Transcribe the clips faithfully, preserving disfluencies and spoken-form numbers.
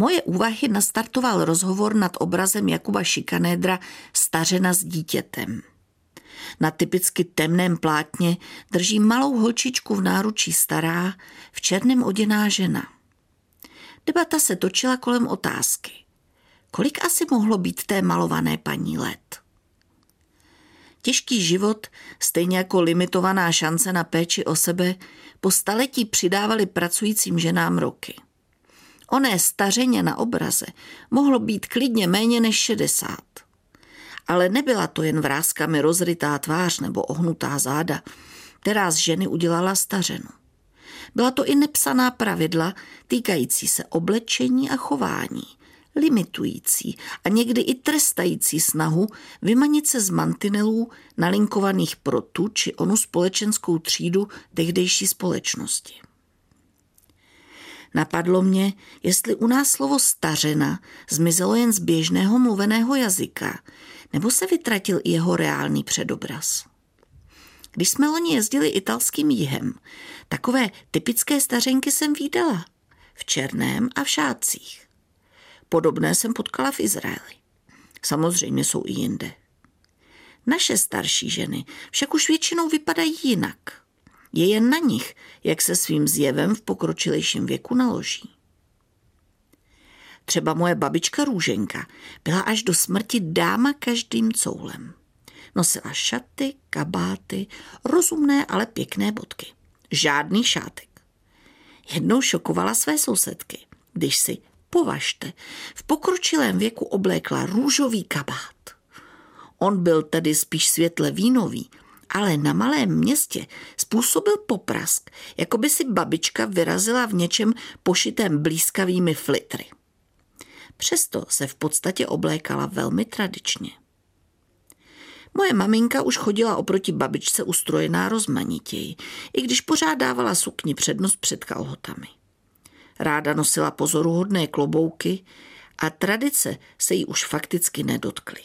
Moje úvahy nastartoval rozhovor nad obrazem Jakuba Schikanedera Stařena s dítětem. Na typicky temném plátně drží malou holčičku v náručí stará, v černém oděná žena. Debata se točila kolem otázky. Kolik asi mohlo být té malované paní let? Těžký život, stejně jako limitovaná šance na péči o sebe, po staletí přidávali pracujícím ženám roky. Oné stařeně na obraze mohlo být klidně méně než šedesát. Ale nebyla to jen vrázkami rozrytá tvář nebo ohnutá záda, která z ženy udělala stařenu. Byla to i nepsaná pravidla týkající se oblečení a chování, limitující a někdy i trestající snahu vymanit se z mantinelů nalinkovaných pro tu či onu společenskou třídu tehdejší společnosti. Napadlo mě, jestli u nás slovo stařena zmizelo jen z běžného mluveného jazyka, nebo se vytratil i jeho reálný předobraz. Když jsme loni jezdili italským jihem, takové typické stařenky jsem viděla v černém a v šátcích. Podobné jsem potkala v Izraeli. Samozřejmě jsou i jinde. Naše starší ženy však už většinou vypadají jinak. Je jen na nich, jak se svým zjevem v pokročilejším věku naloží. Třeba moje babička Růženka byla až do smrti dáma každým coulem. Nosila šaty, kabáty, rozumné, ale pěkné bodky. Žádný šátek. Jednou šokovala své sousedky, když si, považte, v pokročilém věku oblékla růžový kabát. On byl tedy spíš světle vínový, ale na malém městě způsobil poprask, jako by si babička vyrazila v něčem pošitém blízkavými flitry. Přesto se v podstatě oblékala velmi tradičně. Moje maminka už chodila oproti babičce ustrojená rozmanitěji, i když pořád dávala sukni přednost před kalhotami. Ráda nosila pozoruhodné klobouky a tradice se jí už fakticky nedotkly.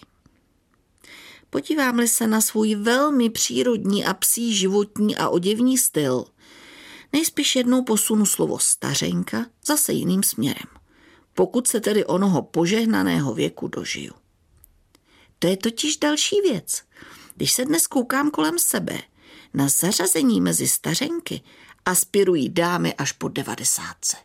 Podívám-li se na svůj velmi přírodní a psí životní a oděvní styl, nejspíš jednou posunu slovo stařenka zase jiným směrem, pokud se tedy onoho požehnaného věku dožiju. To je totiž další věc. Když se dnes koukám kolem sebe, na zařazení mezi stařenky aspirují dámy až po devadesátce.